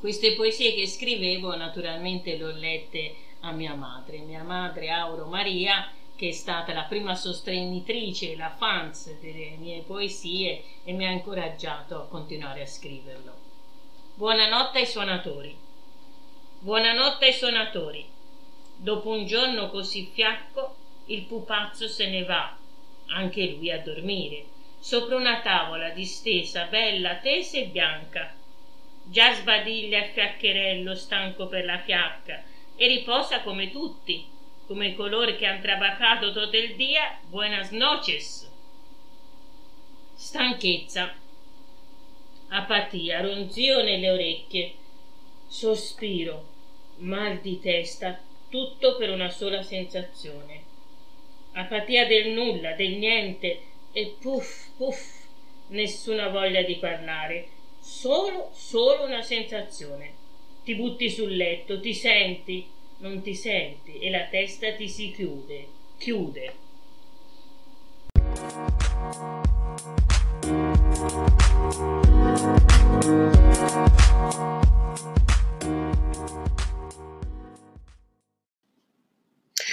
Queste poesie che scrivevo naturalmente le ho lette a mia madre Auro Maria, che è stata la prima sostenitrice, la fans delle mie poesie, e mi ha incoraggiato a continuare a scriverlo. Buonanotte ai suonatori. Dopo un giorno così fiacco, il pupazzo se ne va, anche lui a dormire, sopra una tavola distesa, bella, tesa e bianca. Già sbadiglia il fiaccherello stanco per la fiacca e riposa come tutti, come coloro che han trabajato tutto il dia. Buenas noches. Stanchezza, apatia, ronzio nelle orecchie, sospiro, mal di testa, tutto per una sola sensazione. Apatia del nulla, del niente, e puff, nessuna voglia di parlare. Solo una sensazione. Ti butti sul letto, ti senti, non ti senti, e la testa ti si chiude.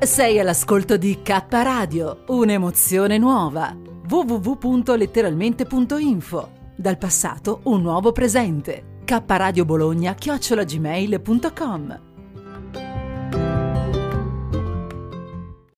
Sei all'ascolto di Kappa Radio, un'emozione nuova. www.letteralmente.info. Dal passato un nuovo presente. Kappa Radio Bologna @gmail.com.